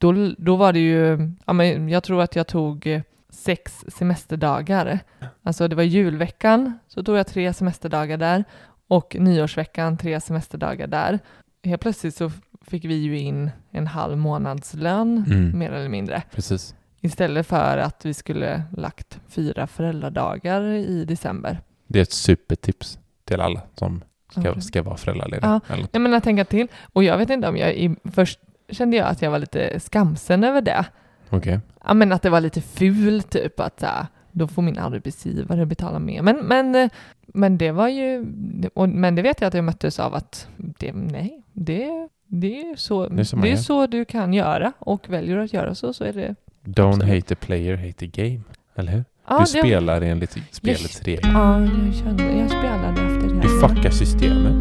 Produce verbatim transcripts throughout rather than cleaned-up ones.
Då, då var det ju, ja, men jag tror att jag tog sex semesterdagar. Alltså det var julveckan, så tog jag tre semesterdagar där. Och nyårsveckan, tre semesterdagar där. Helt plötsligt så fick vi ju in en halv månadslön, mm. mer eller mindre. Precis. Istället för att vi skulle lagt fyra föräldradagar i december. Det är ett supertips till alla som ska, okay. ska vara föräldralediga. Ja, jag menar, tänka till. Och jag vet inte om jag... I, först kände jag att jag var lite skamsen över det. Okej. Okay. Ja, men att det var lite ful typ att... Då får min arbetsgivare betala mer. Men, men, men det var ju... Men det vet jag att jag möttes av att... Det, nej, det, det är, så, det är, det är så du kan göra. Och väljer att göra så, så är det... Don't absolut. Hate the player, hate the game. Eller hur? Ah, du spelar jag... enligt spelets regler. Ja, jag kände... Jag spelade efter det. Du fuckar systemet.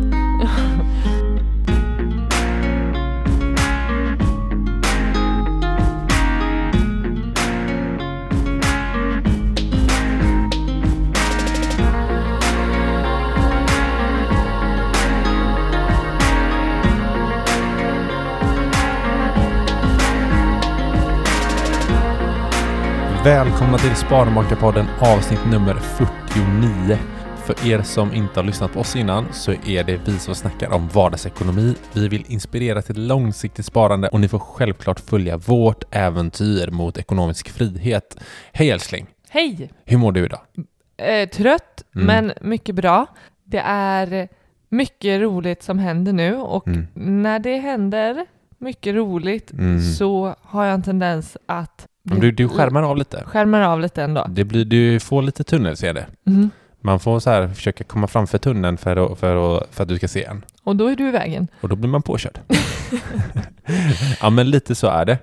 Välkomna till Sparamarkapodden avsnitt nummer fyrtionio. För er som inte har lyssnat på oss innan så är det vi som snackar om vardagsekonomi. Vi vill inspirera till långsiktigt sparande och ni får självklart följa vårt äventyr mot ekonomisk frihet. Hej älskling! Hej! Hur mår du idag? Eh, trött, mm. men mycket bra. Det är mycket roligt som händer nu och mm. när det händer mycket roligt mm. så har jag en tendens att... Men du, du skärmar av lite. Skärmar av lite ändå. Det blir, du får lite tunnel, ser det. Mm. Man får så här försöka komma framför tunneln för att, för att, för att du ska se en. Och då är du i vägen. Och då blir man påkörd. Ja, men lite så är det.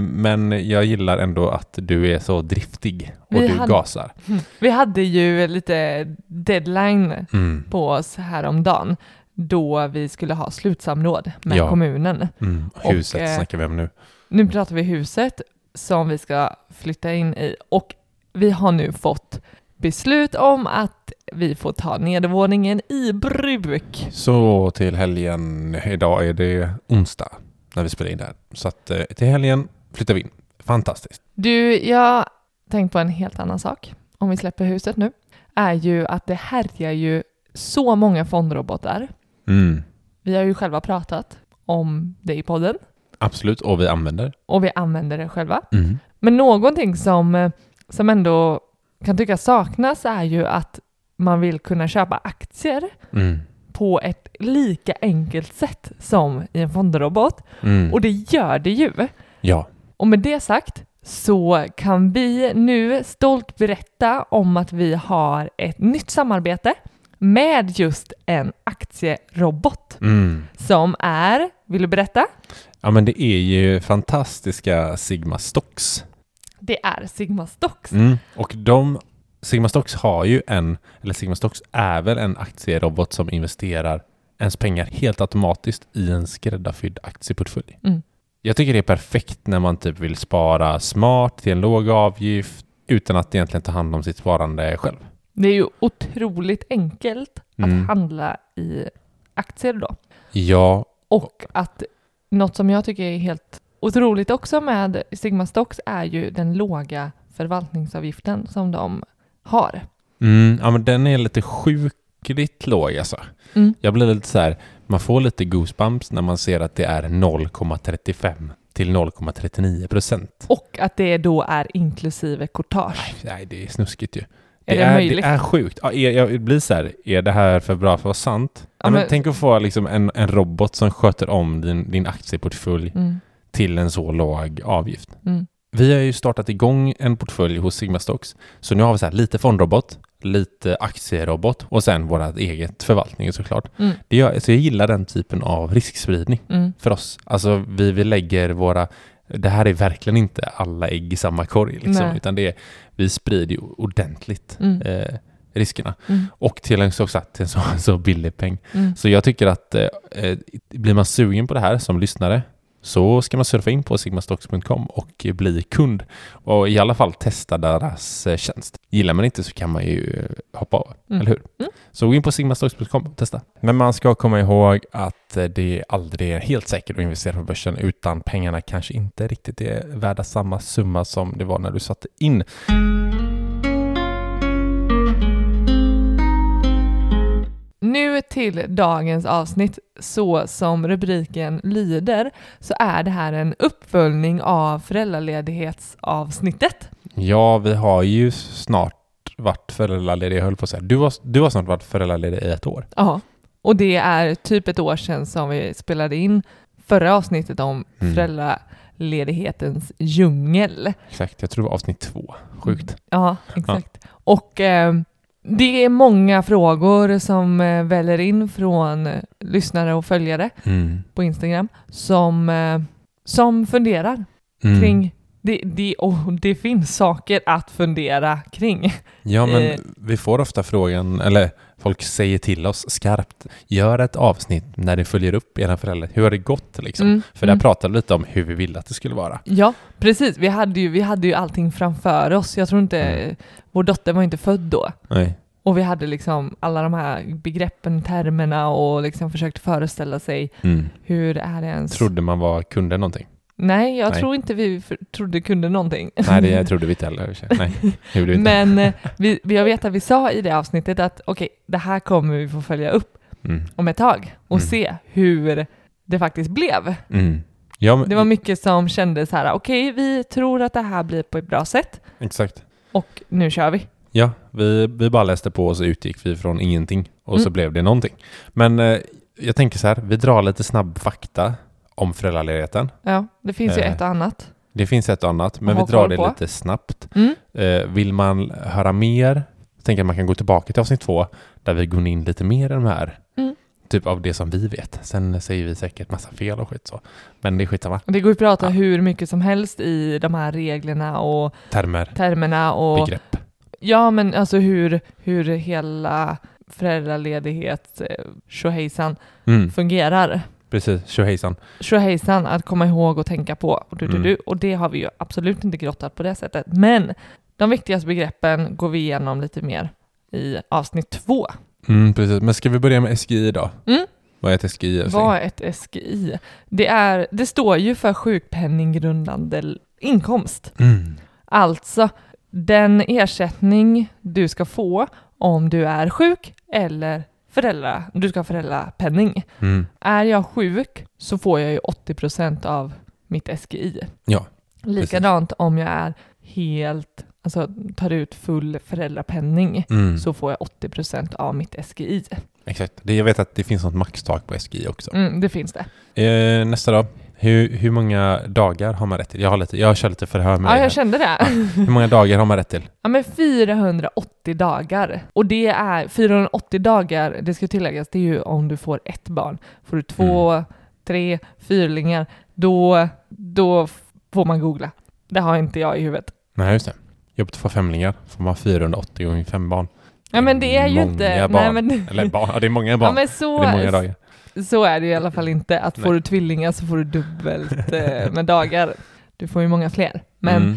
Men jag gillar ändå att du är så driftig och vi du hade, gasar. Vi hade ju lite deadline mm. på oss häromdagen. Då vi skulle ha slutsamråd med ja. kommunen. Mm. Huset och, snackar vi om nu. Nu pratar vi huset. Som vi ska flytta in i. Och vi har nu fått beslut om att vi får ta nedervåningen i bruk. Så till helgen, idag är det onsdag när vi spelar in där. Så att till helgen flyttar vi in. Fantastiskt. Du, jag tänkte på en helt annan sak. Om vi släpper huset nu. Är ju att det härjar ju så många fondrobotar. Mm. Vi har ju själva pratat om det i podden. Absolut, och vi använder. Och vi använder det själva. Mm. Men någonting som, som ändå kan tycka saknas är ju att man vill kunna köpa aktier mm. på ett lika enkelt sätt som i en fondrobot. Mm. Och det gör det ju. Ja. Och med det sagt så kan vi nu stolt berätta om att vi har ett nytt samarbete med just en aktierobot mm. som är, vill du berätta? Ja, men det är ju fantastiska Sigma Stocks. Det är Sigma Stocks. Mm. Och de, Sigma Stocks har ju en, eller Sigma Stocks är väl en aktierobot som investerar ens pengar helt automatiskt i en skräddarsydd aktieportfölj. Mm. Jag tycker det är perfekt när man typ vill spara smart till en låg avgift utan att egentligen ta hand om sitt sparande själv. Det är ju otroligt enkelt mm. att handla i aktier då. Ja. Och att något som jag tycker är helt otroligt också med Sigma Stocks är ju den låga förvaltningsavgiften som de har. Mm, ja, men den är lite sjukligt låg alltså. Mm. Jag blir lite så här, man får lite goosebumps när man ser att det är noll komma trettiofem till noll komma trettionio procent. Och att det då är inklusive courtage. Nej, nej, det är snuskigt ju. Det är, det, är, det är sjukt. Ja, jag blir så här, är det här för bra för att vara sant? Ja, Nej, men, men tänk att få liksom en, en robot som sköter om din, din aktieportfölj mm. till en så låg avgift. Mm. Vi har ju startat igång en portfölj hos Sigma Stocks. Så nu har vi så här, lite fondrobot, lite aktierobot och sen vårt eget förvaltning såklart. Mm. Det gör, så jag gillar den typen av riskspridning mm. för oss. Alltså vi, vi lägger våra... Det här är verkligen inte alla ägg i samma korg. Liksom, utan det är, vi sprider ju ordentligt mm. eh, riskerna. Mm. Och till en, så, till en så, så billig peng. Mm. Så jag tycker att eh, blir man sugen på det här som lyssnare så ska man surfa in på sigma stocks punkt com och bli kund och i alla fall testa deras tjänst. Gillar man inte så kan man ju hoppa av, mm. eller hur? Mm. Så gå in på sigma stocks punkt com och testa. Men man ska komma ihåg att det aldrig är helt säkert att investera på börsen, utan pengarna kanske inte riktigt är värda samma summa som det var när du satte in. Nu till dagens avsnitt. Så som rubriken lyder så är det här en uppföljning av föräldraledighetsavsnittet. Ja, vi har ju snart varit föräldralediga, jag höll på att säga. Du har, du har snart varit föräldraledig i ett år. Ja, och det är typ ett år sedan som vi spelade in förra avsnittet om mm. föräldraledighetens djungel. Exakt, jag tror det var avsnitt två. Sjukt. Ja, exakt. Ja. Och... Eh, det är många frågor som väller in från lyssnare och följare mm. på Instagram som, som funderar mm. kring det, det, och det finns saker att fundera kring. Ja, men eh. vi får ofta frågan, eller folk säger till oss skarpt, gör ett avsnitt när det följer upp era föräldrar. Hur har det gått liksom? Mm. För där mm. pratade vi lite om hur vi ville att det skulle vara. Ja, precis. Vi hade ju, vi hade ju allting framför oss. Jag tror inte, mm. vår dotter var inte född då. Nej. Och vi hade liksom alla de här begreppen, termerna och liksom försökt föreställa sig mm. hur är det ens... Trodde man var kunde någonting? Nej, jag Nej. tror inte vi för, trodde kunde någonting. Nej, det trodde vi inte heller. Nej, det gjorde vi inte. Men vi, jag vet att vi sa i det avsnittet att okej, okay, det här kommer vi få följa upp mm. om ett tag och mm. se hur det faktiskt blev. Mm. Ja, men... Det var mycket som kändes så här, okej, okay, vi tror att det här blir på ett bra sätt. Exakt. Och nu kör vi. Ja, vi, vi bara läste på och så utgick vi från ingenting och mm. så blev det någonting. Men eh, jag tänker så här, vi drar lite snabb fakta om föräldraledigheten. Ja, det finns eh, ju ett och annat. Det finns ett och annat, men vi drar det på lite snabbt. Mm. Eh, vill man höra mer, tänker att man kan gå tillbaka till avsnitt två där vi går in lite mer i de här mm. typ av det som vi vet. Sen säger vi säkert massa fel och skit så. Men det är skitsamma. Det går ju att prata ja. hur mycket som helst i de här reglerna och termer. termerna och begrepp. Ja, men alltså hur, hur hela föräldraledighet tjohejsan mm. fungerar. Precis, tjohejsan. Tjohejsan, att komma ihåg och tänka på. Och, du, du, du. och det har vi ju absolut inte grottat på det sättet. Men de viktigaste begreppen går vi igenom lite mer i avsnitt två. Mm, precis. Men ska vi börja med S G I då? Mm. Vad är ett S G I? Vad är ett S G I? Det, är, det står ju för sjukpenninggrundande inkomst. Mm. Alltså den ersättning du ska få om du är sjuk eller föräldra, du ska ha föräldrapenning. Mm. Är jag sjuk så får jag ju åttio procent av mitt S G I. Ja, likadant precis. Om jag är helt, alltså tar ut full föräldrapenning mm. så får jag åttio procent av mitt S G I. Exakt. Jag vet att det finns något maxtak på S G I också. Mm, det finns det. Eh, nästa då. Hur, hur många dagar har man rätt till? Jag, har lite, jag kör lite förhör med ja, det. Ja, jag kände det. Ja. Hur många dagar har man rätt till? Ja, men fyrahundraåttio dagar. Och det är fyrahundraåttio dagar, det ska tilläggas, det är ju om du får ett barn. Får du två, mm. tre, fyrlingar, då, då får man googla. Det har inte jag i huvudet. Nej, just det. Jobbet för femlingar får man fyrahundraåttio gånger fem barn. Ja, men det är ju inte... Barn. Nej, men... Eller barn, ja, det är många barn. Ja, men så... Det är många dagar. Så är det i alla fall inte. Att får Nej. du tvillingar så får du dubbelt eh, med dagar. Du får ju många fler. Men mm.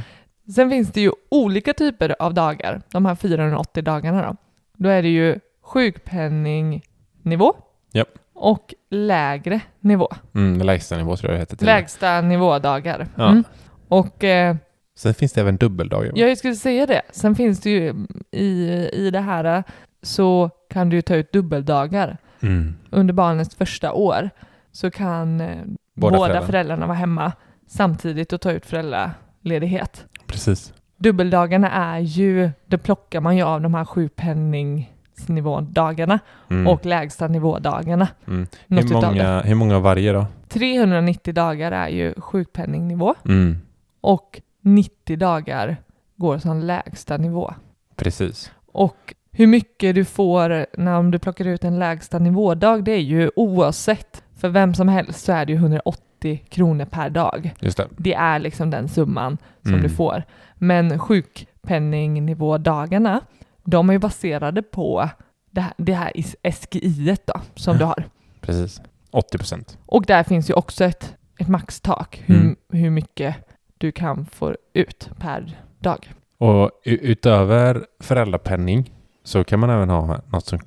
sen finns det ju olika typer av dagar. De här fyrahundraåttio dagarna då. Då är det ju sjukpenningnivå yep. och lägre nivå. Mm, lägsta nivå tror jag det heter till. Lägsta nivådagar. Ja. Mm. Och, eh, sen finns det även dubbeldagar. Jag skulle säga det. Sen finns det ju i, i det här så kan du ta ut dubbeldagar. Mm. Under barnets första år så kan båda, båda föräldrar. föräldrarna vara hemma samtidigt och ta ut föräldraledighet. Precis. Dubbeldagarna är ju, det plockar man ju av de här sjukpenningsnivådagarna mm. och lägsta nivådagarna. Mm. Hur, många, hur många varje då? trehundranittio dagar är ju sjukpenningnivå mm. och nittio dagar går som lägsta nivå. Precis. Och hur mycket du får när du plockar ut en lägsta nivådag, det är ju oavsett för vem som helst så är det ju hundraåttio kronor per dag. Just det. Det är liksom den summan som mm. du får. Men sjukpenningnivådagarna, de är ju baserade på det här, det här S G I-et då, som du har. Precis, åttio procent. Och där finns ju också ett ett maxtak hur, mm. hur mycket du kan få ut per dag. Och utöver föräldrapenning så kan man även ha något som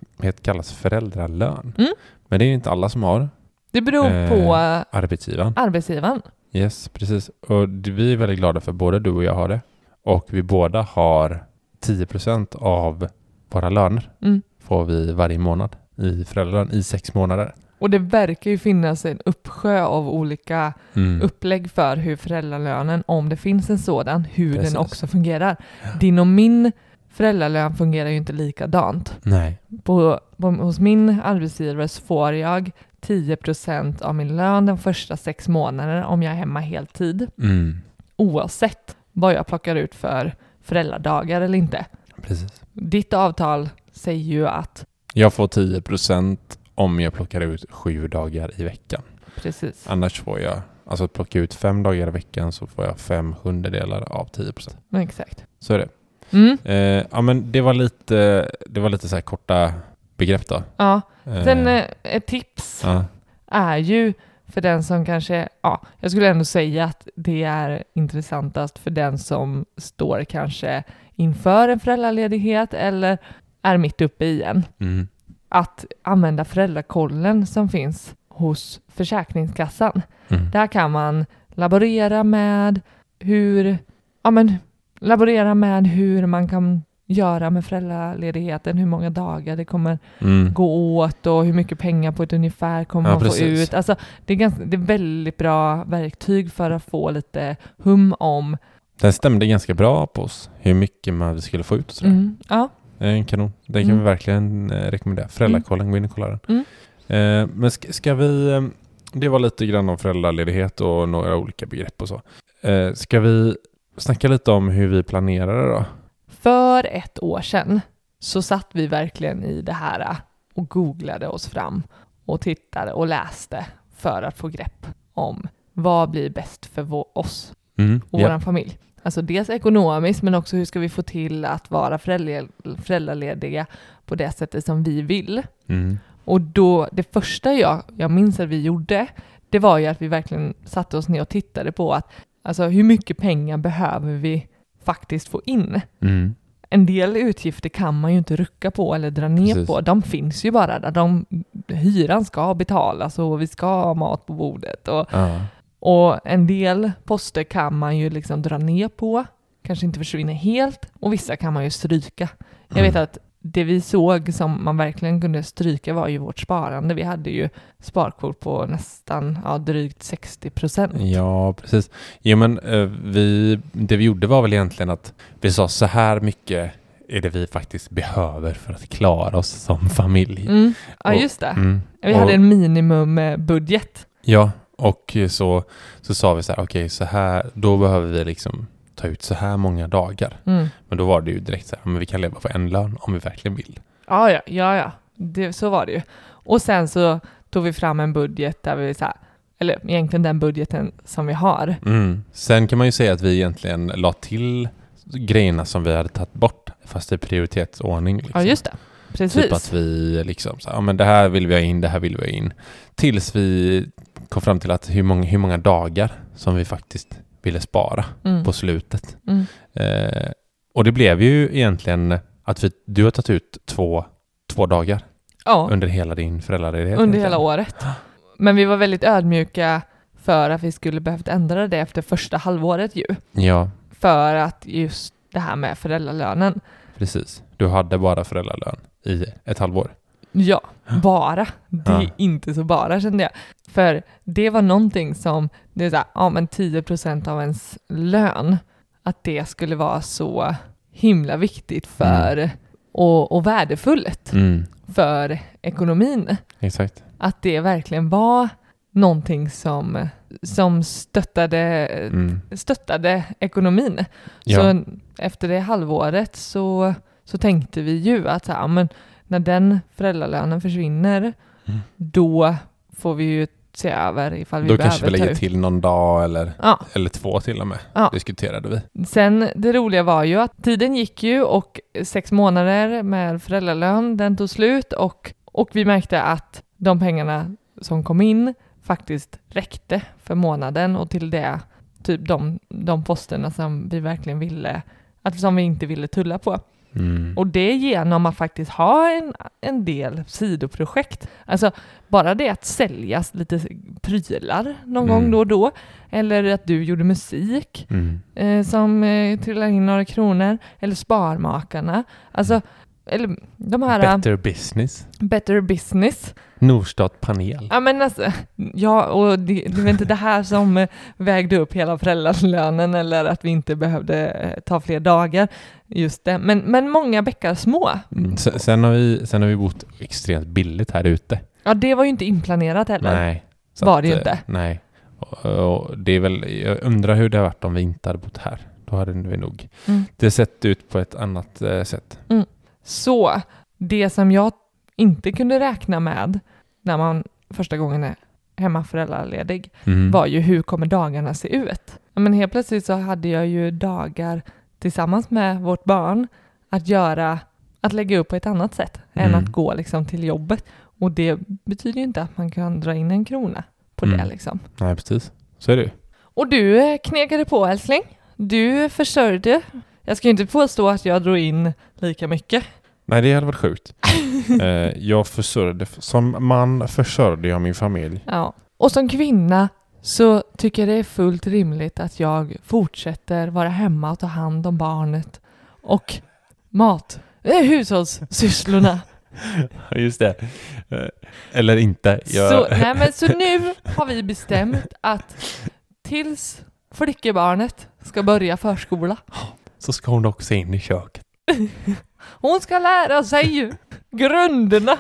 kallas föräldralön. Mm. Men det är ju inte alla som har. Det beror eh, på arbetsgivaren. arbetsgivaren. Yes, precis. Och vi är väldigt glada för både du och jag har det. Och vi båda har tio procent av våra löner mm. får vi varje månad i föräldralön i sex månader. Och det verkar ju finnas en uppsjö av olika mm. upplägg för hur föräldralönen, om det finns en sådan, hur Precis. Den också fungerar. Ja. Din och min föräldralön fungerar ju inte likadant. Nej. På, på, hos min arbetsgivare så får jag tio procent av min lön de första sex månaderna om jag är hemma heltid. Mm. Oavsett vad jag plockar ut för föräldradagar eller inte. Precis. Ditt avtal säger ju att... Jag får tio procent om jag plockar ut sju dagar i veckan. Precis. Annars får jag... Alltså att plocka ut fem dagar i veckan så får jag fem hundradelar av tio procent. Mm, exakt. Så är det. Mm. Eh, ja, men det var lite, det var lite så här korta begrepp då. Ja. Sen eh. ett tips ja. är ju för den som kanske... Ja, jag skulle ändå säga att det är intressantast för den som står kanske inför en föräldraledighet eller är mitt uppe i en. Mm. Att använda föräldrakollen som finns hos Försäkringskassan. Mm. Där kan man laborera med hur ja men laborera med hur man kan göra med föräldraledigheten, hur många dagar det kommer mm. gå åt och hur mycket pengar på ett ungefär kommer ja, man precis. få ut. Alltså, det är ganska, det är väldigt bra verktyg för att få lite hum om. Den stämde ganska bra på oss hur mycket man skulle få ut och sådär. Mm, ja. En kanon. Den kan mm. vi verkligen rekommendera. Föräldrakollen, gå in och kolla den. Mm. Eh, men ska, ska vi... Det var lite grann om föräldraledighet och några olika begrepp och så. Eh, ska vi snacka lite om hur vi planerar då? För ett år sedan så satt vi verkligen i det här och googlade oss fram och tittade och läste för att få grepp om vad blir bäst för vår, oss mm, och yeah. vår familj. Alltså dels ekonomiskt, men också hur ska vi få till att vara föräldralediga på det sättet som vi vill. Mm. Och då, det första jag, jag minns att vi gjorde, det var ju att vi verkligen satte oss ner och tittade på att alltså, hur mycket pengar behöver vi faktiskt få in. Mm. En del utgifter kan man ju inte rucka på eller dra ner Precis. på. De finns ju bara där. De, hyran ska betalas och vi ska ha mat på bordet och... Ah. Och en del poster kan man ju liksom dra ner på. Kanske inte försvinner helt. Och vissa kan man ju stryka. Jag mm. vet att det vi såg som man verkligen kunde stryka var ju vårt sparande. Vi hade ju sparkvot på nästan ja, drygt sextio procent. Ja, precis. Ja, men, vi, det vi gjorde var väl egentligen att vi sa så här mycket är det vi faktiskt behöver för att klara oss som familj. Mm. Ja, just det. Och, mm, vi hade och, en minimumbudget. Ja, och så, så sa vi så här, okej, okay, så här, då behöver vi liksom ta ut så här många dagar. Mm. Men då var det ju direkt så här, men vi kan leva på en lön om vi verkligen vill. Ja, ja, ja, ja. Det, så var det ju. Och sen så tog vi fram en budget där vi så här, eller egentligen den budgeten som vi har. Mm. Sen kan man ju säga att vi egentligen la till grejerna som vi hade tagit bort, fast i prioritetsordning. Liksom. Ja, just det. Precis. Typ att vi liksom, så här, ja, men det här vill vi ha in, det här vill vi ha in. Tills vi kom fram till att hur många, hur många dagar som vi faktiskt ville spara mm. på slutet. Mm. Eh, och det blev ju egentligen att vi, du har tagit ut två, två dagar ja. under hela din föräldraledighet. Under egentligen. Hela året. Men vi var väldigt ödmjuka för att vi skulle behövt ändra det efter första halvåret ju. Ja. För att just det här med föräldralönen. Precis. Du hade bara föräldralön i ett halvår. Ja, bara. Det är ja. inte så bara, kände jag. För det var någonting som, det är så här, ja men tio procent av ens lön, att det skulle vara så himla viktigt för mm. och, och värdefullt mm. för ekonomin. Exakt. Att det verkligen var någonting som, som stöttade, mm. stöttade ekonomin. Ja. Så efter det halvåret så, så tänkte vi ju att så här, men när den föräldralönen försvinner mm. då får vi ju se över ifall vi då behöver ta ut. Då kanske vi lägger till någon dag eller, ja. eller två till och med, ja. diskuterade vi. Sen det roliga var ju att tiden gick ju och sex månader med föräldralön, den tog slut och, och vi märkte att de pengarna som kom in faktiskt räckte för månaden och till det typ de, de posterna som vi verkligen ville, att som vi inte ville tulla på. Mm. Och det genom att faktiskt ha en, en del sidoprojekt. Alltså bara det att säljas lite prylar någon mm. gång då och då. Eller att du gjorde musik mm. eh, som eh, trillar in några kronor. Eller sparmakarna. Alltså, eller de här... Better business. Better business. Nordstat panel. Ja, men alltså, ja, och det, det var inte det här som vägde upp hela föräldralönen eller att vi inte behövde ta fler dagar. Just det, men, men många bäckar små. Mm. Sen, sen, har vi, sen har vi bott extremt billigt här ute. Ja, det var ju inte inplanerat heller. Nej. Så var att, det ju inte. Nej. Och, och det är väl, jag undrar hur det har varit om vi inte hade bott här. Då hade vi nog mm. det sett ut på ett annat eh, sätt. Mm. Så det som jag inte kunde räkna med när man första gången är hemmaföräldraledig mm. var ju hur kommer dagarna se ut. Men helt plötsligt så hade jag ju dagar tillsammans med vårt barn att göra, att lägga upp på ett annat sätt mm. än att gå liksom till jobbet. Och det betyder ju inte att man kan dra in en krona på mm. det liksom. Nej, precis. Så är det. Och du knegade på, älskling. Du försörjde. Jag ska ju inte påstå att jag drog in lika mycket. Nej, det hade varit sjukt. Jag försörjde, som man försörjde jag min familj. Ja. Och som kvinna så tycker jag det är fullt rimligt att jag fortsätter vara hemma och ta hand om barnet och mat, hushållssysslorna. Just det. Eller inte. Jag... Så, nej, men, så nu har vi bestämt att tills flickebarnet ska börja förskola så ska hon också in i köket. Hon ska lära sig ju grunderna.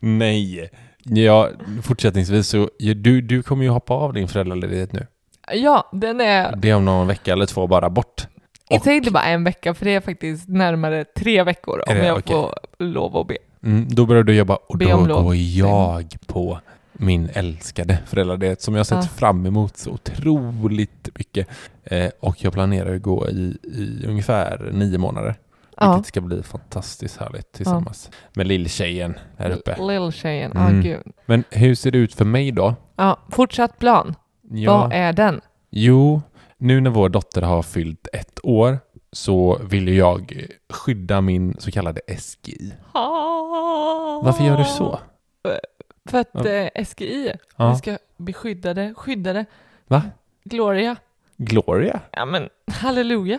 Nej. Ja, fortsättningsvis så du, du kommer ju hoppa av din föräldraledighet nu. Ja, den är... Det är om någon vecka eller två bara bort. Och... Jag tänkte bara en vecka, för det är faktiskt närmare tre veckor om det, jag okay. får lov att be. Mm, då börjar du jobba och då går jag på min älskade föräldraledighet som jag sett ah. fram emot så otroligt mycket. Eh, och jag planerar att gå i, i ungefär nio månader. Vilket ja. Ska bli fantastiskt härligt tillsammans. Ja. Med lilltjejen här uppe. L- lilltjejen, ja mm. oh, gud. Men hur ser det ut för mig då? Ja, fortsatt plan. Ja. Vad är den? Jo, nu när vår dotter har fyllt ett år så vill jag skydda min så kallade S G I. Ah. Varför gör du så? För att eh, S G I, ah. vi ska bli skyddade. Skyddade. Va? Gloria. Gloria? Ja, men halleluja.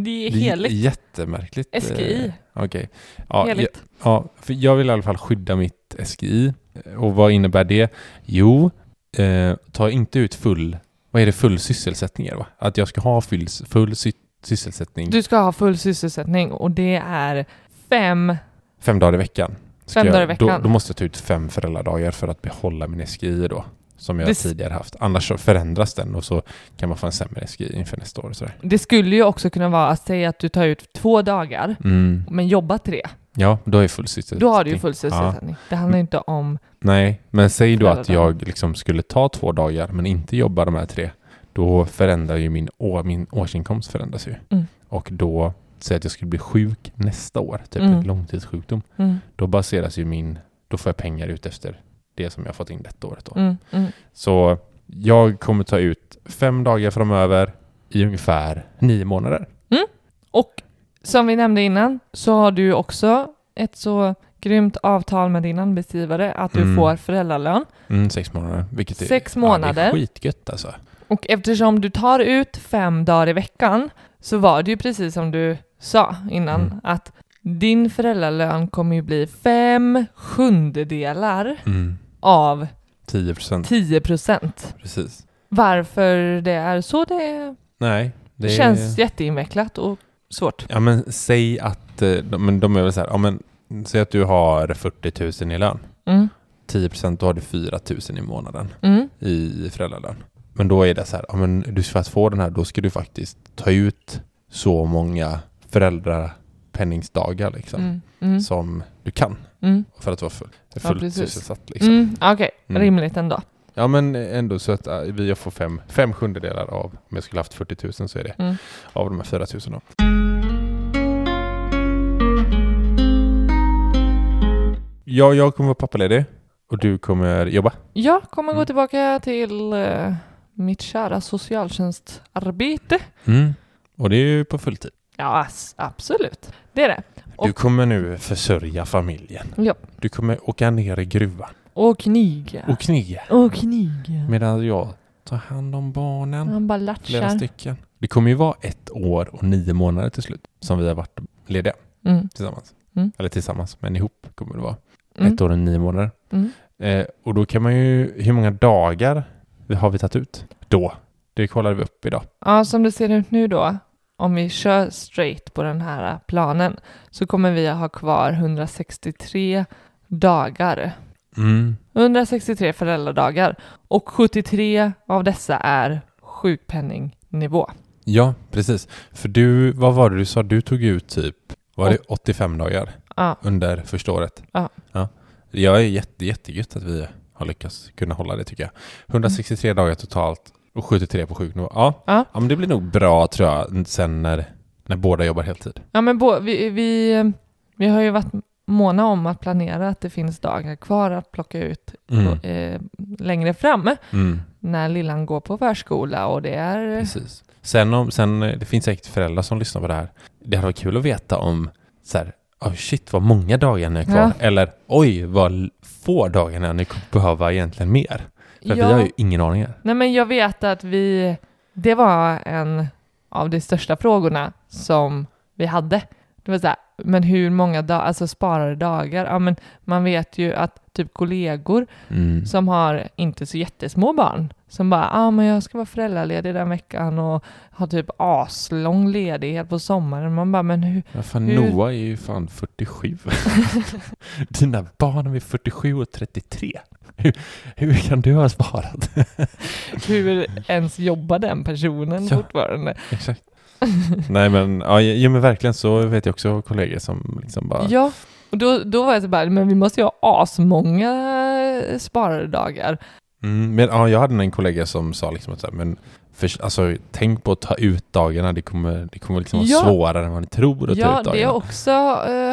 Det är heligt. Jättemärkligt. S G I. Okej. Okay. Ja, heligt. Ja, för jag vill i alla fall skydda mitt S G I. Och vad innebär det? Jo, eh, ta inte ut full... Vad är det? Full sysselsättning, va? Att jag ska ha full, full sy- sysselsättning. Du ska ha full sysselsättning och det är fem... Fem dagar i veckan. Fem jag, dagar i veckan. Då, då måste jag ta ut fem föräldradagar för att behålla min S G I då. Som jag det... tidigare haft. Annars så förändras den och så kan man få en sämre S G I inför nästa år. Sådär. Det skulle ju också kunna vara att säga att du tar ut två dagar mm. men jobbar tre. Ja, då är full sysselsättning. Då har du ju full sysselsättning. Ja. Det handlar inte om... Nej, men säg då att jag liksom skulle ta två dagar men inte jobba de här tre. Då förändrar ju min, år, min årsinkomst förändras ju. Mm. Och då säger att jag skulle bli sjuk nästa år. Typ mm. en långtidssjukdom. Mm. Då baseras ju min... Då får jag pengar ut efter... det som jag fått in detta året då. Mm, mm. Så jag kommer ta ut fem dagar framöver i ungefär nio månader. Mm. Och som vi nämnde innan så har du också ett så grymt avtal med din arbetsgivare att du mm. får föräldralön. Mm, sex månader. Vilket är, sex månader. Ja, det är skitgött alltså. Och eftersom du tar ut fem dagar i veckan så var det ju precis som du sa innan mm. att din föräldralön kommer ju bli fem sjundedelar mm. av tio procent. Precis. Varför det är så, det, Nej, det känns är... jätteinvecklat och svårt. Ja, men säg att de, de är väl så här, ja, men, säg att du har fyrtio tusen i lön. Mm. tio procent, då har du fyra tusen i månaden mm. i föräldralön. Men då är det så här, ja, men du ska få den här, då ska du faktiskt ta ut så många föräldrar penningsdagar liksom, mm, mm. som du kan mm. för att vara full, fullt ja, sysselsatt. Liksom. Mm, Okej, okay. mm. rimligt ändå. Ja, men ändå så att äh, vi får fem, fem sjundedelar av, om jag skulle haft fyrtio tusen så är det mm. av de här fyra tusen då. Ja, jag kommer vara pappaledig Och du kommer jobba? Jag kommer mm. gå tillbaka till eh, mitt kära socialtjänstarbete. Mm. Och det är ju på fulltid. Ja, absolut. Det är det. Och du kommer nu försörja familjen. Ja. Du kommer åka ner i gruvan. Och kniga. Och kniga. Och kniga. Medan jag tar hand om barnen. Han bara latchar. Flera stycken. Det kommer ju vara ett år och nio månader till slut som vi har varit lediga mm. tillsammans. Mm. Eller tillsammans, men ihop kommer det vara. Mm. Ett år och nio månader. Mm. Eh, och då kan man ju, hur många dagar har vi tagit ut då? Det kollade vi upp idag. Ja, som det ser ut nu då. Om vi kör straight på den här planen så kommer vi att ha kvar hundrasextiotre dagar. Mm. hundrasextiotre föräldradagar. Och sjuttiotre av dessa är sjukpenningnivå. Ja, precis. För du, vad var det du sa? Du tog ut typ, var det åttiofem dagar ja. Under första året? Ja. Ja. Jag är jätte, jättegött att vi har lyckats kunna hålla det tycker jag. hundrasextiotre mm. dagar totalt. Och sjuttiotre på sjuknivå. Ja. Ja. Ja, men det blir nog bra tror jag sen när, när båda jobbar heltid. Ja, men bo, vi, vi, vi har ju varit måna om att planera att det finns dagar kvar att plocka ut mm. och, eh, längre fram mm. när lillan går på förskola och det är... Precis. Sen, om, sen det finns säkert föräldrar som lyssnar på det här. Det hade varit kul att veta om så här, oh shit vad många dagar ni är kvar. Ja. Eller oj vad få dagar när ni behöver egentligen mer. För ja. Vi har ju ingen aning här. Nej, men jag vet att vi... Det var en av de största frågorna som vi hade. Det var så här, men hur många dagar... Alltså sparade dagar. Ja, men man vet ju att typ kollegor mm. som har inte så jättesmå barn. Som bara, ja ah, men jag ska vara föräldraledig den veckan. Och har typ aslång ledighet på sommaren. Man bara, men hur... Ja, fan, hur? Noah är ju fan fyrtiosju. Dina barn är fyrtiosju och trettiotre. Hur, hur kan du ha sparat? Hur ens jobbar den personen ja, fortfarande? Exakt. Nej men, ja, ja, men verkligen så vet jag också kollegor som liksom bara... Ja, och då, då var jag så bara, men vi måste ju ha asmånga sparade dagar. Mm, men ja, jag hade en kollega som sa liksom att så här, men för, alltså, tänk på att ta ut dagarna, det kommer, det kommer liksom vara ja. Svårare än man tror att ja, ta ut dagarna. Ja, det också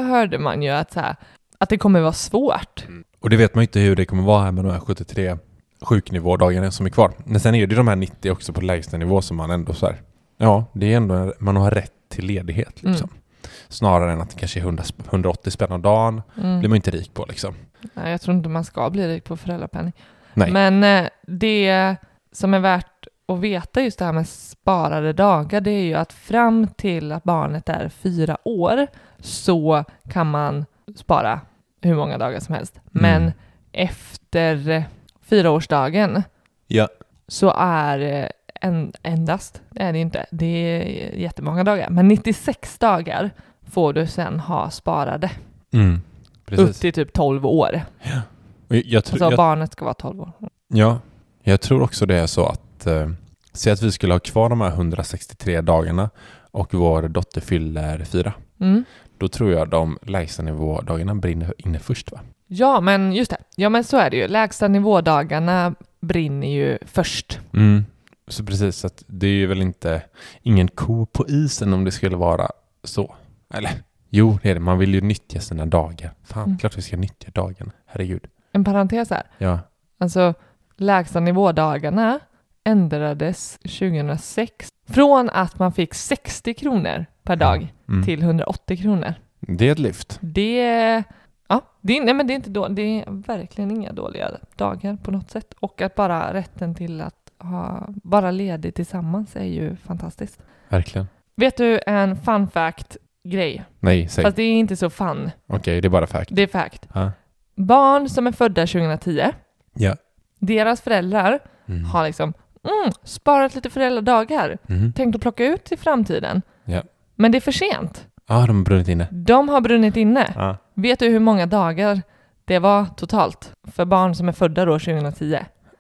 hörde man ju att, så här, att det kommer vara svårt. Mm. Och det vet man ju inte hur det kommer vara här med de här sjuttiotre sjuknivådagarna som är kvar. Men sen är det de här nittio också på lägsta nivå som man ändå så här, ja, det är ändå man har rätt till ledighet liksom. Mm. Snarare än att det kanske är hundra, hundraåttio spänn om dagen mm. blir man inte rik på liksom. Nej, jag tror inte man ska bli rik på föräldrapenning. Nej. Men det som är värt att veta just det här med sparade dagar, det är ju att fram till att barnet är fyra år så kan man spara hur många dagar som helst. Men mm. efter fyraårsdagen ja. Så är en, endast, det är det inte, det är jättemånga dagar. Men nittiosex dagar får du sen ha sparade. Mm, precis. Upp till typ tolv år. Ja. Jag, jag tr- alltså jag, barnet ska vara tolv år. Ja, jag tror också det är så att eh, se att vi skulle ha kvar de här hundrasextiotre dagarna och vår dotter fyller fyra. Mm. Då tror jag de lägsta nivådagarna brinner inne först va? Ja men just det. Ja men så är det ju. Lägsta nivådagarna brinner ju först. Mm. Så precis att det är ju väl inte ingen ko på isen om det skulle vara så. Eller? Jo det är det. Man vill ju nyttja sina dagar. Fan mm. klart vi ska nyttja dagarna. Herregud. En parentes här. Ja. Alltså lägsta nivådagarna ändrades tjugohundrasex från att man fick sextio kronor per dag mm. till hundraåttio kronor. Det är ett lyft. Det, ja, det, nej men det är inte då, det är verkligen inga dåliga dagar på något sätt. Och att bara rätten till att ha bara ledigt tillsammans är ju fantastiskt. Verkligen. Vet du en fun fact grej? Nej, säg. Fast det är inte så fun. Okej, okay, det är bara fact. Det är fact. Ha. Barn som är födda tjugohundratio. Ja. Deras föräldrar mm. har liksom mm, sparat lite föräldradagar. Mm. Tänkt att plocka ut i framtiden. Ja. Men det är för sent. Ja, ah, de har brunnit inne. De har brunnit inne. Ah. Vet du hur många dagar det var totalt för barn som är födda då tjugohundratio?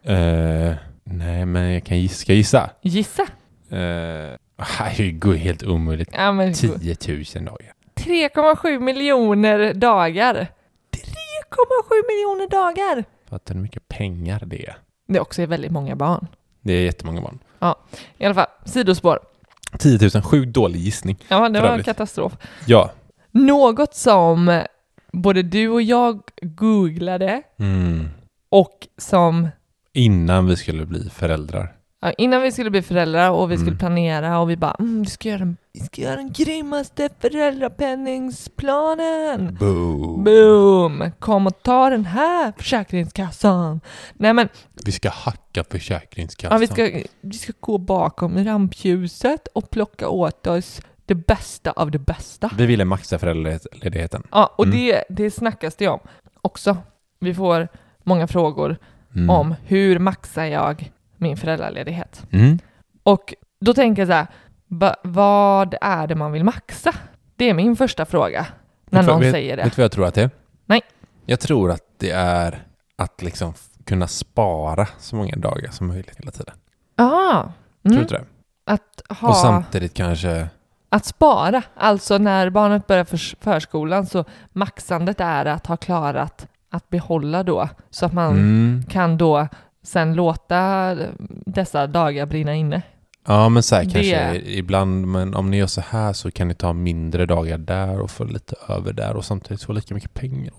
Uh, nej, men jag kan gissa. Gissa? Gissa? Uh, det går helt omöjligt. Ja, men tio tusen dagar. tre komma sju miljoner dagar. tre komma sju miljoner dagar. Fattar du hur mycket pengar det är? Det också är väldigt många barn. Det är jättemånga barn. Ja, i alla fall. Sidospår. tio tusen, sjukt dålig gissning. Ja, det var en katastrof. Ja. Något som både du och jag googlade mm. och som... Innan vi skulle bli föräldrar. Ja, innan vi skulle bli föräldrar och vi skulle mm. planera och vi bara, mm, vi ska göra en, vi ska göra den grymmaste föräldrapenningsplanen. Boom. Boom. Kom och ta den här försäkringskassan. Nej, men, vi ska hacka försäkringskassan. Ja, vi ska, vi ska gå bakom rampljuset och plocka åt oss det bästa av det bästa. Vi ville maxa föräldraledigheten. Ja, och mm. det, det snackas det om också. Vi får många frågor mm. om hur maxar jag min föräldraledighet. Mm. Och då tänker jag så här, ba, vad är det man vill maxa? Det är min första fråga när vet någon vet, säger det. Vet du vad jag tror att det är? Nej. Jag tror att det är att liksom kunna spara så många dagar som möjligt hela tiden. Ja. Mm. Tror du det? Att ha... Och samtidigt kanske... Att spara. Alltså när barnet börjar förs- förskolan så maxandet är att ha klarat att behålla då. Så att man mm. kan då sen låta dessa dagar brinna inne. Ja, men så här kanske det... ibland. Men om ni gör så här så kan ni ta mindre dagar där och få lite över där och samtidigt få lika mycket pengar.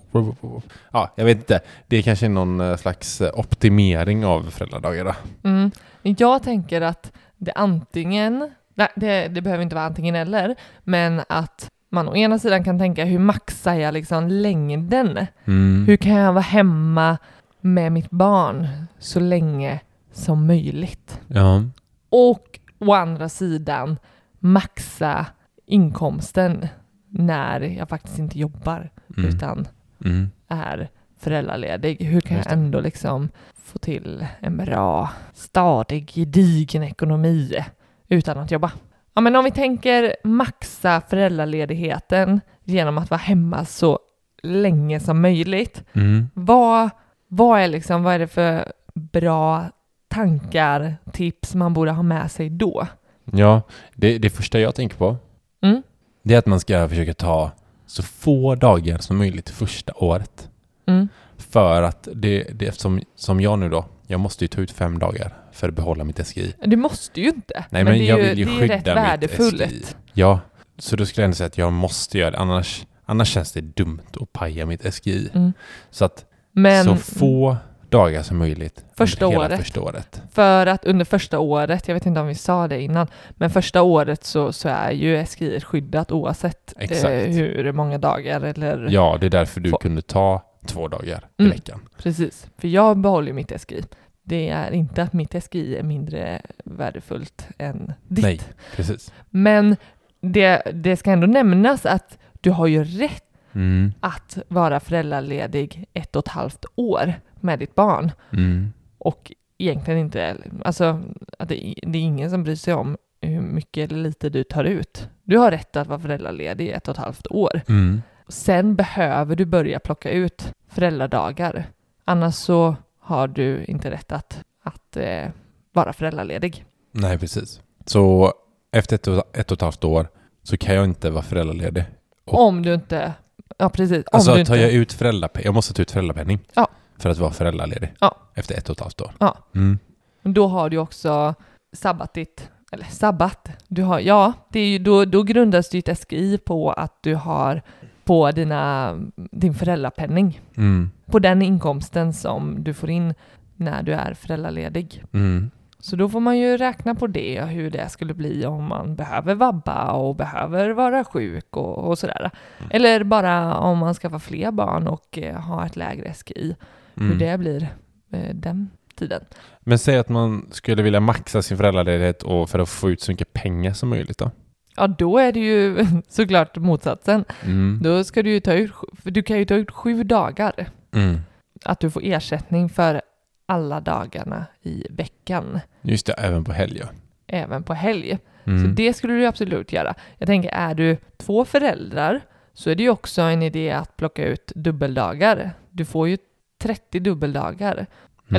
Ja, jag vet inte. Det är kanske någon slags optimering av föräldradagar. Mm. Jag tänker att det antingen... Nej, det, det behöver inte vara antingen eller. Men att man å ena sidan kan tänka, hur maxar jag liksom längden? Mm. Hur kan jag vara hemma med mitt barn så länge som möjligt? Ja. Och å andra sidan maxa inkomsten när jag faktiskt inte jobbar mm. utan mm. är föräldraledig. Hur kan jag ändå liksom få till en bra, stadig, gedigen ekonomi utan att jobba? Ja, men om vi tänker maxa föräldraledigheten genom att vara hemma så länge som möjligt. Mm. Vad, vad, är liksom, vad är det för bra tankar, tips man borde ha med sig då? Ja, det, det första jag tänker på mm. det är att man ska försöka ta så få dagar som möjligt första året. Mm. För att det, det eftersom, som jag nu då, jag måste ju ta ut fem dagar för att behålla mitt S G I. Du måste ju inte. Nej, men, men jag vill ju det skydda rätt mitt värdefullt. S G I. Ja, så då skulle jag ändå säga att jag måste göra det. Annars, annars känns det dumt att paja mitt S G I. Mm. Så att men, så få dagar som möjligt första under hela året. första året. För att under första året, jag vet inte om vi sa det innan, men första året så, så är ju S G I skyddat oavsett eh, hur många dagar. Eller ja, det är därför du få. kunde ta två dagar i mm. veckan. Precis, för jag behåller mitt S G I. Det är inte att mitt S G I är mindre värdefullt än ditt. Nej, precis. Men det, det ska ändå nämnas att du har ju rätt mm. att vara föräldraledig ett och ett halvt år med ditt barn. Mm. Och egentligen inte, alltså att det, det är ingen som bryr sig om hur mycket eller lite du tar ut. Du har rätt att vara föräldraledig ett och ett halvt år. Mm. Sen behöver du börja plocka ut föräldradagar. Annars så har du inte rätt att, att eh, vara föräldraledig. Nej, precis. Så efter ett och, ett och ett halvt år så kan jag inte vara föräldraledig. Och, om du inte... Ja, precis. Om alltså du tar inte... jag ut föräldrapenning. Jag måste ta ut föräldrapenning ja. för att vara föräldraledig ja. efter ett och ett halvt år. Ja. Mm. Då har du också sabbat ditt... Eller sabbat. Du har, ja, det är ju, då, då grundas ditt S G I på att du har... på dina, din föräldrapenning. Mm. På den inkomsten som du får in när du är föräldraledig. Mm. Så då får man ju räkna på det och hur det skulle bli om man behöver vabba och behöver vara sjuk och, och sådär. Mm. Eller bara om man ska få fler barn och eh, ha ett lägre S G I. Mm. Hur det blir eh, den tiden. Men säg att man skulle vilja maxa sin föräldraledighet och för att få ut så mycket pengar som möjligt då? Ja, då är det ju såklart motsatsen. Mm. Då ska du ju ta ut, du kan ju ta ut sju dagar. Mm. Att du får ersättning för alla dagarna i veckan. Just det, även på helg. Även på helg. Mm. Så det skulle du absolut göra. Jag tänker, är du två föräldrar så är det ju också en idé att plocka ut dubbeldagar. Du får ju trettio dubbeldagar. Mm.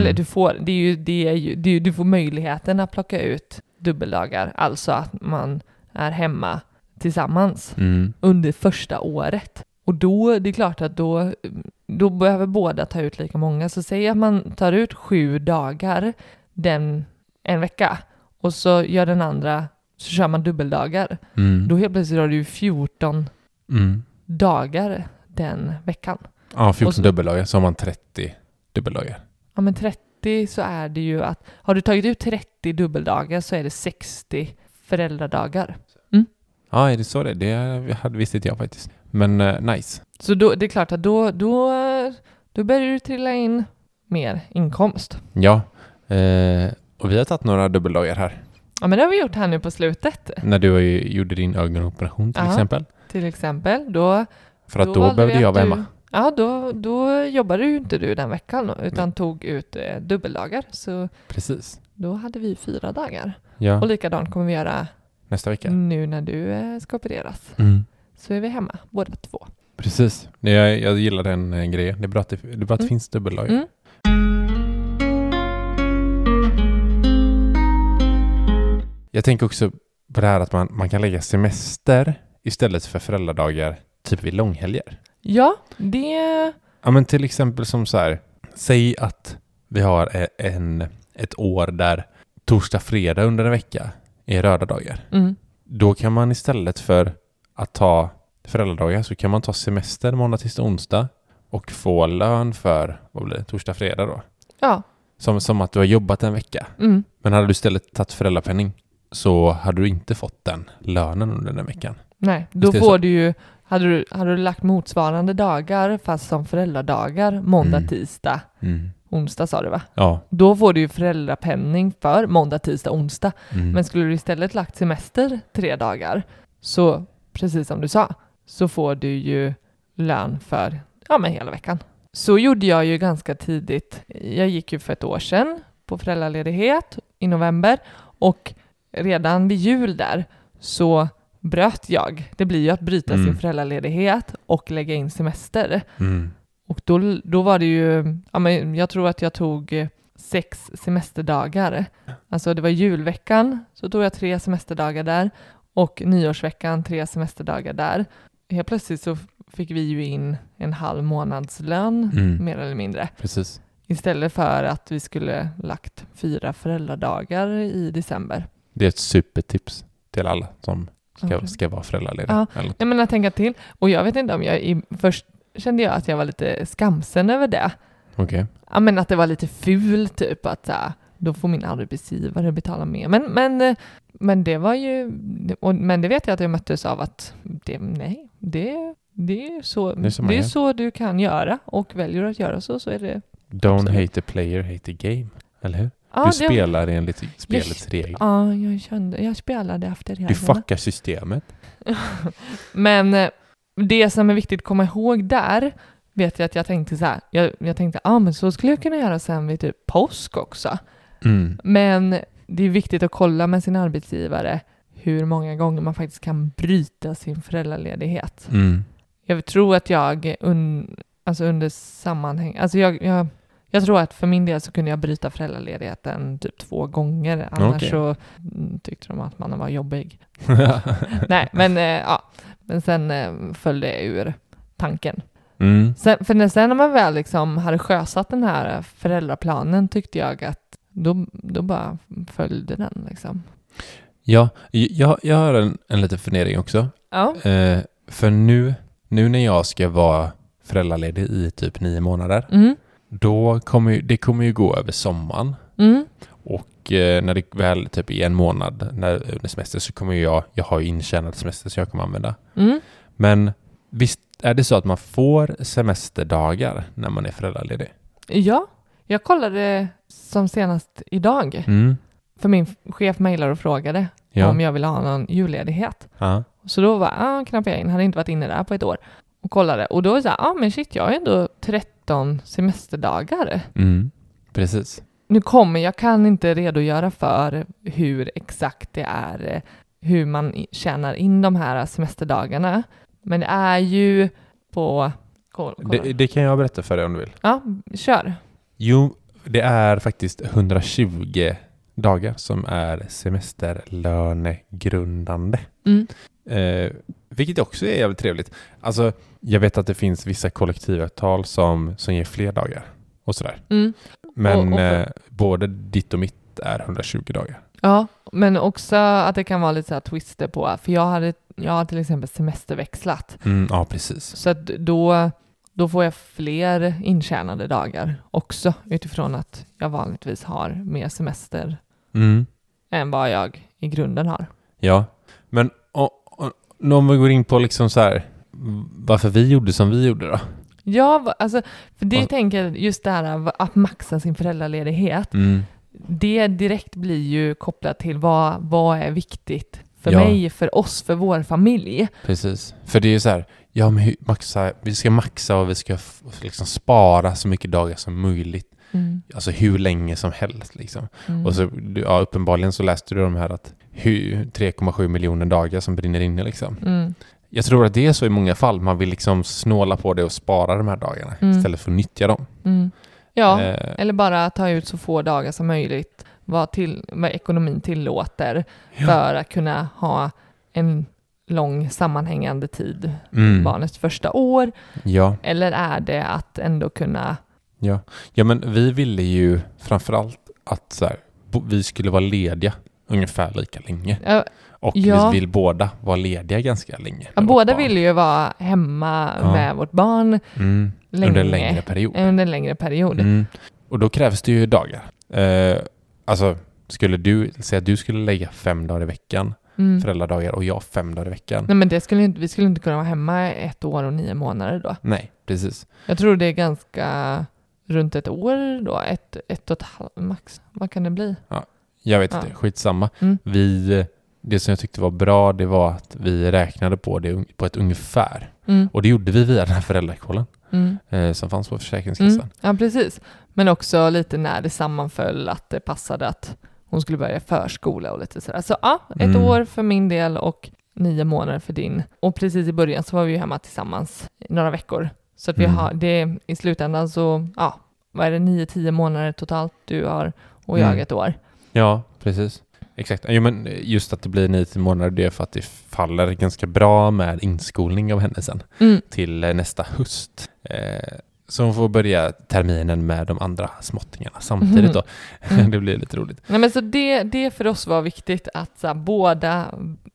Eller du får, det är ju, det är ju, det är ju, du får möjligheten att plocka ut dubbeldagar. Alltså att man är hemma tillsammans mm. under första året. Och då, det är klart att då, då behöver båda ta ut lika många. Så säg att man tar ut sju dagar den, en vecka. Och så gör den andra, så kör man dubbeldagar. Mm. Då helt plötsligt har du fjorton mm. dagar den veckan. Ja, fjorton så, dubbeldagar. Så har man trettio dubbeldagar. ja, men trettio så är det ju att har du tagit ut trettio dubbeldagar så är det sextio föräldradagar. Mm. Ja, är det så det? Det visste inte jag faktiskt. Men uh, nice. Så då, det är klart att då, då, då börjar du trilla in mer inkomst. Ja, eh, och vi har tagit några dubbeldagar här. Ja, men det har vi gjort här nu på slutet. När du gjorde din ögonoperation till Aha, exempel. Till exempel. Då, För att då, då behövde jag vara hemma. Ja, då, då jobbade ju inte du den veckan utan Nej. tog ut eh, dubbeldagar. Så Precis. Då hade vi fyra dagar. Ja. Och likadant kommer vi göra nästa vecka. Nu när du eh, ska opereras. Mm. Så är vi hemma, båda två. Precis. Jag, jag gillar den eh, grejen. Det är bra att det, det, är bra att det mm. finns dubbeldagar. Mm. Jag tänker också på det här att man, man kan lägga semester istället för föräldradagar typ vid långhelger. Ja, det... Ja, men till exempel som så här, säg att vi har en, ett år där torsdag, fredag under en vecka är röda dagar. Mm. Då kan man istället för att ta föräldradagar så kan man ta semester måndag till onsdag och få lön för, vad blir det, torsdag, fredag då? Ja. Som, som att du har jobbat en vecka. Mm. Men hade du istället tagit föräldrapenning så hade du inte fått den lönen under den veckan. Nej, då får så. du ju... Hade du, hade du lagt motsvarande dagar fast som föräldradagar, måndag, mm. tisdag, mm. onsdag sa du va? Ja. Då får du ju föräldrapenning för måndag, tisdag, onsdag. Mm. Men skulle du istället lagt semester tre dagar så, precis som du sa, så får du ju lön för ja, men hela veckan. Så gjorde jag ju ganska tidigt. Jag gick ju för ett år sedan på föräldraledighet i november och redan vid jul där så... bröt jag. Det blir ju att bryta mm. sin föräldraledighet och lägga in semester. Mm. Och då, då var det ju... Ja, men jag tror att jag tog sex semesterdagar. Alltså det var julveckan så tog jag tre semesterdagar där. Och nyårsveckan tre semesterdagar där. Helt plötsligt så fick vi ju in en halv månadslön mm. mer eller mindre. Precis. Istället för att vi skulle lagt fyra föräldradagar i december. Det är ett supertips till alla som... Ska, ska vara föräldraledig. Ja, jag menar tänka till. Och jag vet inte om jag... I, först kände jag att jag var lite skamsen över det. Okej. Okay. Ja, men att det var lite ful typ. Att då får min arbetsgivare betala mer. Men, men, men det var ju... Och, men det vet jag att jag möttes av att... Det, nej, det, det är så det är, det är så du kan göra. Och väljer att göra så, så är det... Don't absolut. hate the player, hate the game. Eller hur? Du ah, spelar enligt spelets regler. Ja, jag kände. Jag spelade efter reglerna. Du fuckar systemet. Men det som är viktigt att komma ihåg där vet jag att jag tänkte så här. Jag, jag tänkte, ja ah, men så skulle jag kunna göra sen vid typ påsk också. Mm. Men det är viktigt att kolla med sin arbetsgivare hur många gånger man faktiskt kan bryta sin föräldraledighet. Mm. Jag tror att jag un, alltså under sammanhang... Alltså jag... jag Jag tror att för min del så kunde jag bryta föräldraledigheten typ två gånger. Annars okay. så tyckte de att mannen var jobbig. Nej, men, äh, ja. men sen äh, följde jag ur tanken. Mm. Sen, för när, sen när man väl liksom hade sjösatt den här föräldraplanen tyckte jag att då, då bara följde den. Liksom. Ja, jag, jag har en, en liten fundering också. Ja. Eh, för nu, nu när jag ska vara föräldraledig i typ nio månader... Mm. Då kommer ju, det kommer ju gå över sommaren. Mm. Och eh, när det väl typ i en månad när, under semester så kommer jag, jag har ju intjänat semester så jag kommer använda. Mm. Men visst är det så att man får semesterdagar när man är föräldraledig? Ja, jag kollade som senast idag. Mm. För min chef mejlade och frågade ja. om jag ville ha någon julledighet. Uh-huh. Så då var ah, knappade jag in, hade inte varit inne där på ett år. Och kollade. Och då var så här, ja ah, men shit, jag har ändå tretton semesterdagar. Mm, precis. Nu kommer, jag kan inte redogöra för hur exakt det är, hur man tjänar in de här semesterdagarna. Men det är ju på... Kolla, kolla. Det, det kan jag berätta för dig om du vill. Ja, kör. Jo, det är faktiskt hundratjugo dagar som är semesterlönegrundande. Mm. Eh, vilket också är jävligt trevligt. Alltså, jag vet att det finns vissa kollektivavtal som, som ger fler dagar och sådär. Mm. Men och, och för... eh, både ditt och mitt är hundratjugo dagar. Ja, men också att det kan vara lite så här twister på. För jag hade, jag hade till exempel semesterväxlat. Mm, ja, precis. Så att då, då får jag fler intjänade dagar också, utifrån att jag vanligtvis har mer semester mm. än vad jag i grunden har. Ja, men och, och, om vi går in på liksom så här, varför vi gjorde som vi gjorde då? Ja, alltså, för det och, tänker jag, just det här att maxa sin föräldraledighet, mm. det direkt blir ju kopplat till vad, vad är viktigt för ja. mig, för oss, för vår familj. Precis, för det är ju så här, ja, men maxa, vi ska maxa och vi ska f- liksom spara så mycket dagar som möjligt. Mm. Alltså hur länge som helst liksom. Mm. Och så, ja, uppenbarligen så läste du de här att hur, tre komma sju miljoner dagar som brinner inne liksom. Mm. Jag tror att det är så i många fall. Man vill liksom snåla på det och spara de här dagarna mm. istället för att nyttja dem. Mm. Ja, eh. eller bara ta ut så få dagar som möjligt. Vad, till, vad ekonomin tillåter ja. för att kunna ha en lång sammanhängande tid mm. barnets första år ja. eller är det att ändå kunna ja, ja men vi ville ju framförallt att så här, vi skulle vara lediga ungefär lika länge ja. och ja. vi vill båda vara lediga ganska länge ja, båda vill ju vara hemma ja. med vårt barn mm. länge, under en längre period, under en längre period. Mm. Och då krävs det ju dagar eh, alltså skulle du säga att du skulle lägga fem dagar i veckan Mm. föräldradagar och jag fem dagar i veckan. Nej, men det skulle inte, vi skulle inte kunna vara hemma ett år och nio månader då. Nej, precis. Jag tror det är ganska runt ett år då. Ett, ett och ett halv max. Vad kan det bli? Ja, jag vet inte. Ja. Skitsamma. Mm. Vi, det som jag tyckte var bra, det var att vi räknade på det på ett ungefär. Mm. Och det gjorde vi via den här föräldrakollen mm. eh, som fanns på försäkringskassan. Mm. Ja, precis. Men också lite när det sammanföll att det passade att hon skulle börja förskola och lite sådär. Så ja, ett mm. år för min del och nio månader för din. Och precis i början så var vi ju hemma tillsammans några veckor. Så att vi mm. har det i slutändan så, ja, vad är det, nio, tio månader totalt du har och jag mm. ett år. Ja, precis. Exakt. Jo, men just att det blir nio, tio månader, det är för att det faller ganska bra med inskolning av henne sen mm. till nästa höst. Eh, Så hon får börja terminen med de andra småttingarna samtidigt då. Mm. Det blir lite roligt. Nej, men så det, det för oss var viktigt att så, båda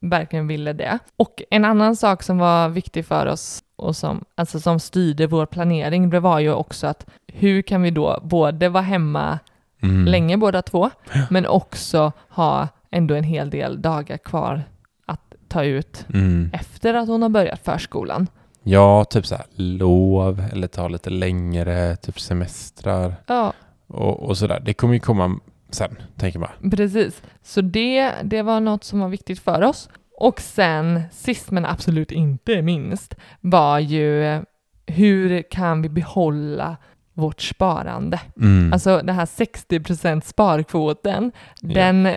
verkligen ville det. Och en annan sak som var viktig för oss och som, alltså, som styrde vår planering, det var ju också att hur kan vi då både vara hemma mm. länge båda två men också ha ändå en hel del dagar kvar att ta ut mm. efter att hon har börjat förskolan. Ja, typ så här lov eller ta lite längre, typ semestrar ja. och, och sådär. Det kommer ju komma sen, tänker man. Precis, så det, det var något som var viktigt för oss. Och sen, sist men absolut inte minst, var ju hur kan vi behålla vårt sparande? Mm. Alltså den här sextio procent sparkvoten, ja. den,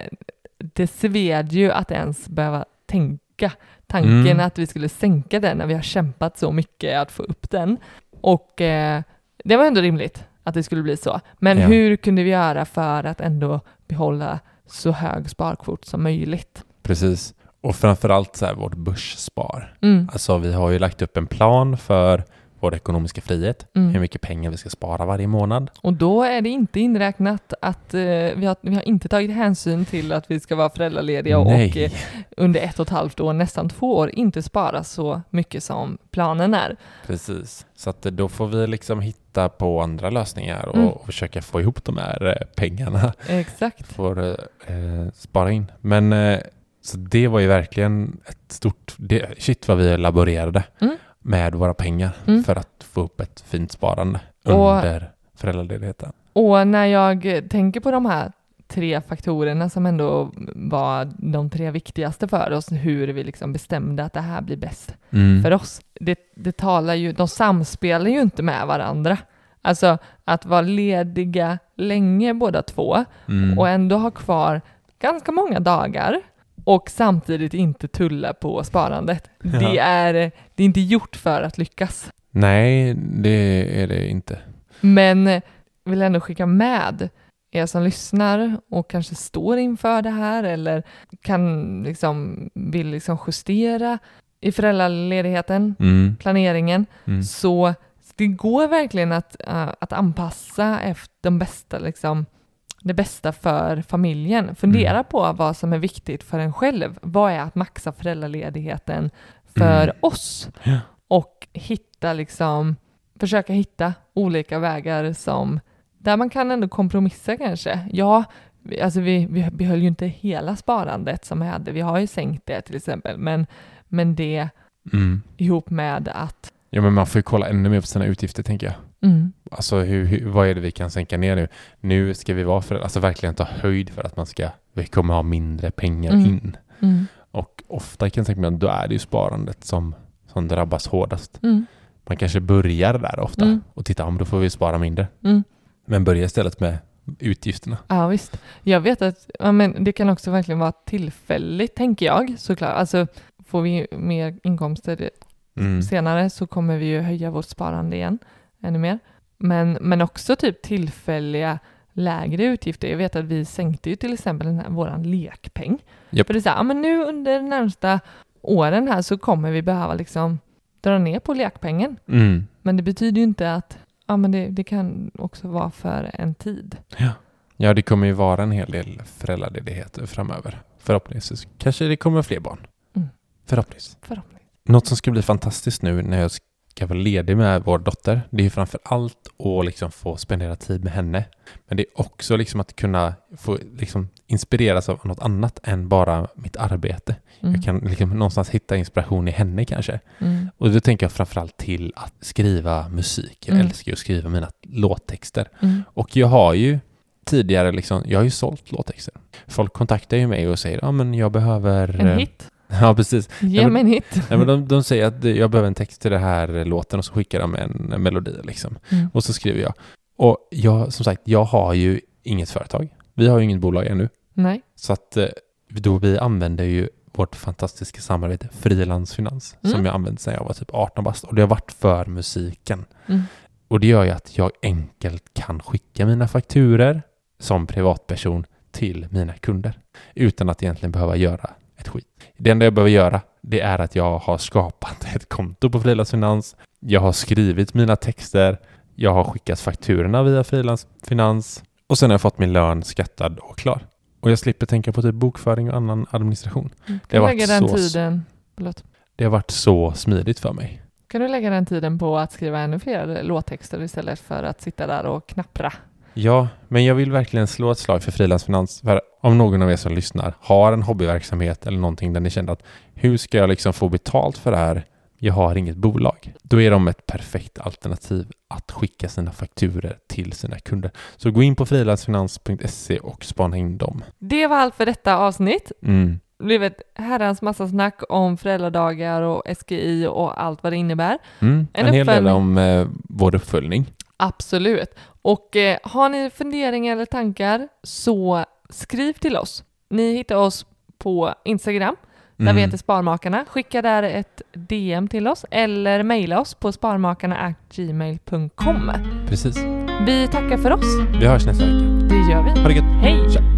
det sved ju att ens behöva tänka tanken mm. att vi skulle sänka den när vi har kämpat så mycket att få upp den. Och eh, det var ändå rimligt att det skulle bli så. Men ja. hur kunde vi göra för att ändå behålla så hög sparkvot som möjligt? Precis. Och framförallt så här, vårt börsspar. Mm. Alltså vi har ju lagt upp en plan för vår ekonomiska frihet. Mm. Hur mycket pengar vi ska spara varje månad. Och då är det inte inräknat att eh, vi, har, vi har inte tagit hänsyn till att vi ska vara föräldralediga Nej. och eh, under ett och ett halvt år, nästan två år, inte spara så mycket som planen är. Precis. Så att då får vi liksom hitta på andra lösningar och, mm. och försöka få ihop de här pengarna. Exakt. För att eh, spara in. Men eh, så det var ju verkligen ett stort... Det, shit vad vi laborerade. Mm. med våra pengar mm. för att få upp ett fint sparande under och, föräldraledigheten. Och när jag tänker på de här tre faktorerna som ändå var de tre viktigaste för oss, hur vi liksom bestämde att det här blir bäst mm. för oss. Det, det talar ju, de samspelar ju inte med varandra. Alltså att vara lediga länge båda två mm. och ändå ha kvar ganska många dagar. Och samtidigt inte tulla på sparandet. Ja. Det, är, det är inte gjort för att lyckas. Nej, det är det inte. Men vill ändå skicka med er som lyssnar och kanske står inför det här eller kan liksom, vill liksom justera i föräldraledigheten, mm. planeringen. Mm. Så det går verkligen att, att anpassa efter de bästa liksom, det bästa för familjen. Fundera mm. på vad som är viktigt för en själv. Vad är att maxa föräldraledigheten för mm. oss? Ja. Och hitta liksom försöka hitta olika vägar som, där man kan ändå kompromissa kanske. Ja, alltså vi, vi behöll ju inte hela sparandet som vi hade. Vi har ju sänkt det till exempel. Men, men det mm. ihop med att... Ja, men man får ju kolla ännu mer på sina utgifter, tänker jag. Mm. Alltså hur, hur, vad är det vi kan sänka ner nu? Nu ska vi vara för, alltså verkligen ta höjd för att man ska, vi kommer ha mindre pengar mm. in. Mm. Och ofta kan jag tänka mig att då är det ju sparandet som, som drabbas hårdast. Mm. Man kanske börjar där ofta mm. och tittar om, då får vi spara mindre. Mm. Men börja istället med utgifterna. Ja visst. Jag vet att ja, men det kan också verkligen vara tillfälligt, tänker jag, såklart. Alltså får vi mer inkomster mm. senare så kommer vi ju höja vårt sparande igen ännu mer. Men, men också typ tillfälliga lägre utgifter. Jag vet att vi sänkte ju till exempel den här, våran lekpeng. Yep. För det är så här, ja, men nu under de närmsta åren här så kommer vi behöva liksom dra ner på lekpengen. Mm. Men det betyder ju inte att ja, men det, det kan också vara för en tid. Ja. Ja, det kommer ju vara en hel del föräldraledigheter framöver. Förhoppningsvis. Kanske det kommer fler barn. Mm. Förhoppningsvis. Förhoppningsvis. Något som ska bli fantastiskt nu när jag ska vara ledig med vår dotter, det är framför allt att liksom få spendera tid med henne. Men det är också liksom att kunna få liksom inspireras av något annat än bara mitt arbete. Mm. Jag kan liksom någonstans hitta inspiration i henne kanske. Mm. Och då tänker jag framförallt till att skriva musik. Jag mm. älskar ju att skriva mina låttexter. Mm. Och jag har ju tidigare liksom, jag har ju sålt låttexter. Folk kontaktar ju mig och säger, ja men jag behöver... En hit. Ja, precis. Ge mig en hit. Nej, men de, de säger att jag behöver en text till den här låten och så skickar de en melodi liksom. Mm. Och så skriver jag. Och jag, som sagt, jag har ju inget företag. Vi har ju inget bolag ännu. Nej. Så att då vi använder ju vårt fantastiska samarbete Frilans Finans mm. som jag använt sedan jag var typ arton bast. Och det har varit för musiken. Mm. Och det gör ju att jag enkelt kan skicka mina fakturer som privatperson till mina kunder utan att egentligen behöva göra ett skit. Det enda jag behöver göra, det är att jag har skapat ett konto på Frilans Finans. Jag har skrivit mina texter. Jag har skickat fakturorna via Frilans Finans. Och sen har jag fått min lön skattad och klar. Och jag slipper tänka på typ bokföring och annan administration. Mm. Det, har lägga den så... tiden... det har varit så smidigt för mig. Kan du lägga den tiden på att skriva ännu fler låttexter istället för att sitta där och knappra? Ja, men jag vill verkligen slå ett slag för Frilans Finans. För om någon av er som lyssnar har en hobbyverksamhet eller någonting där ni känner att hur ska jag liksom få betalt för det här? Jag har inget bolag. Då är de ett perfekt alternativ att skicka sina fakturer till sina kunder. Så gå in på frilansfinans punkt se och spana in dem. Det var allt för detta avsnitt. Mm. Det blev ett herrans massa snack om föräldradagar och S G I och allt vad det innebär. Mm. En, en hel del om eh, vår uppföljning. Absolut. Och eh, har ni funderingar eller tankar så skriv till oss. Ni hittar oss på Instagram. Mm. Där vi heter Sparmakarna. Skicka där ett D M till oss eller mejla oss på sparmakarna at gmail punkt com. Precis. Vi tackar för oss. Vi hörs nästa vecka. Det gör vi. Ha det gött. Hej. Tja.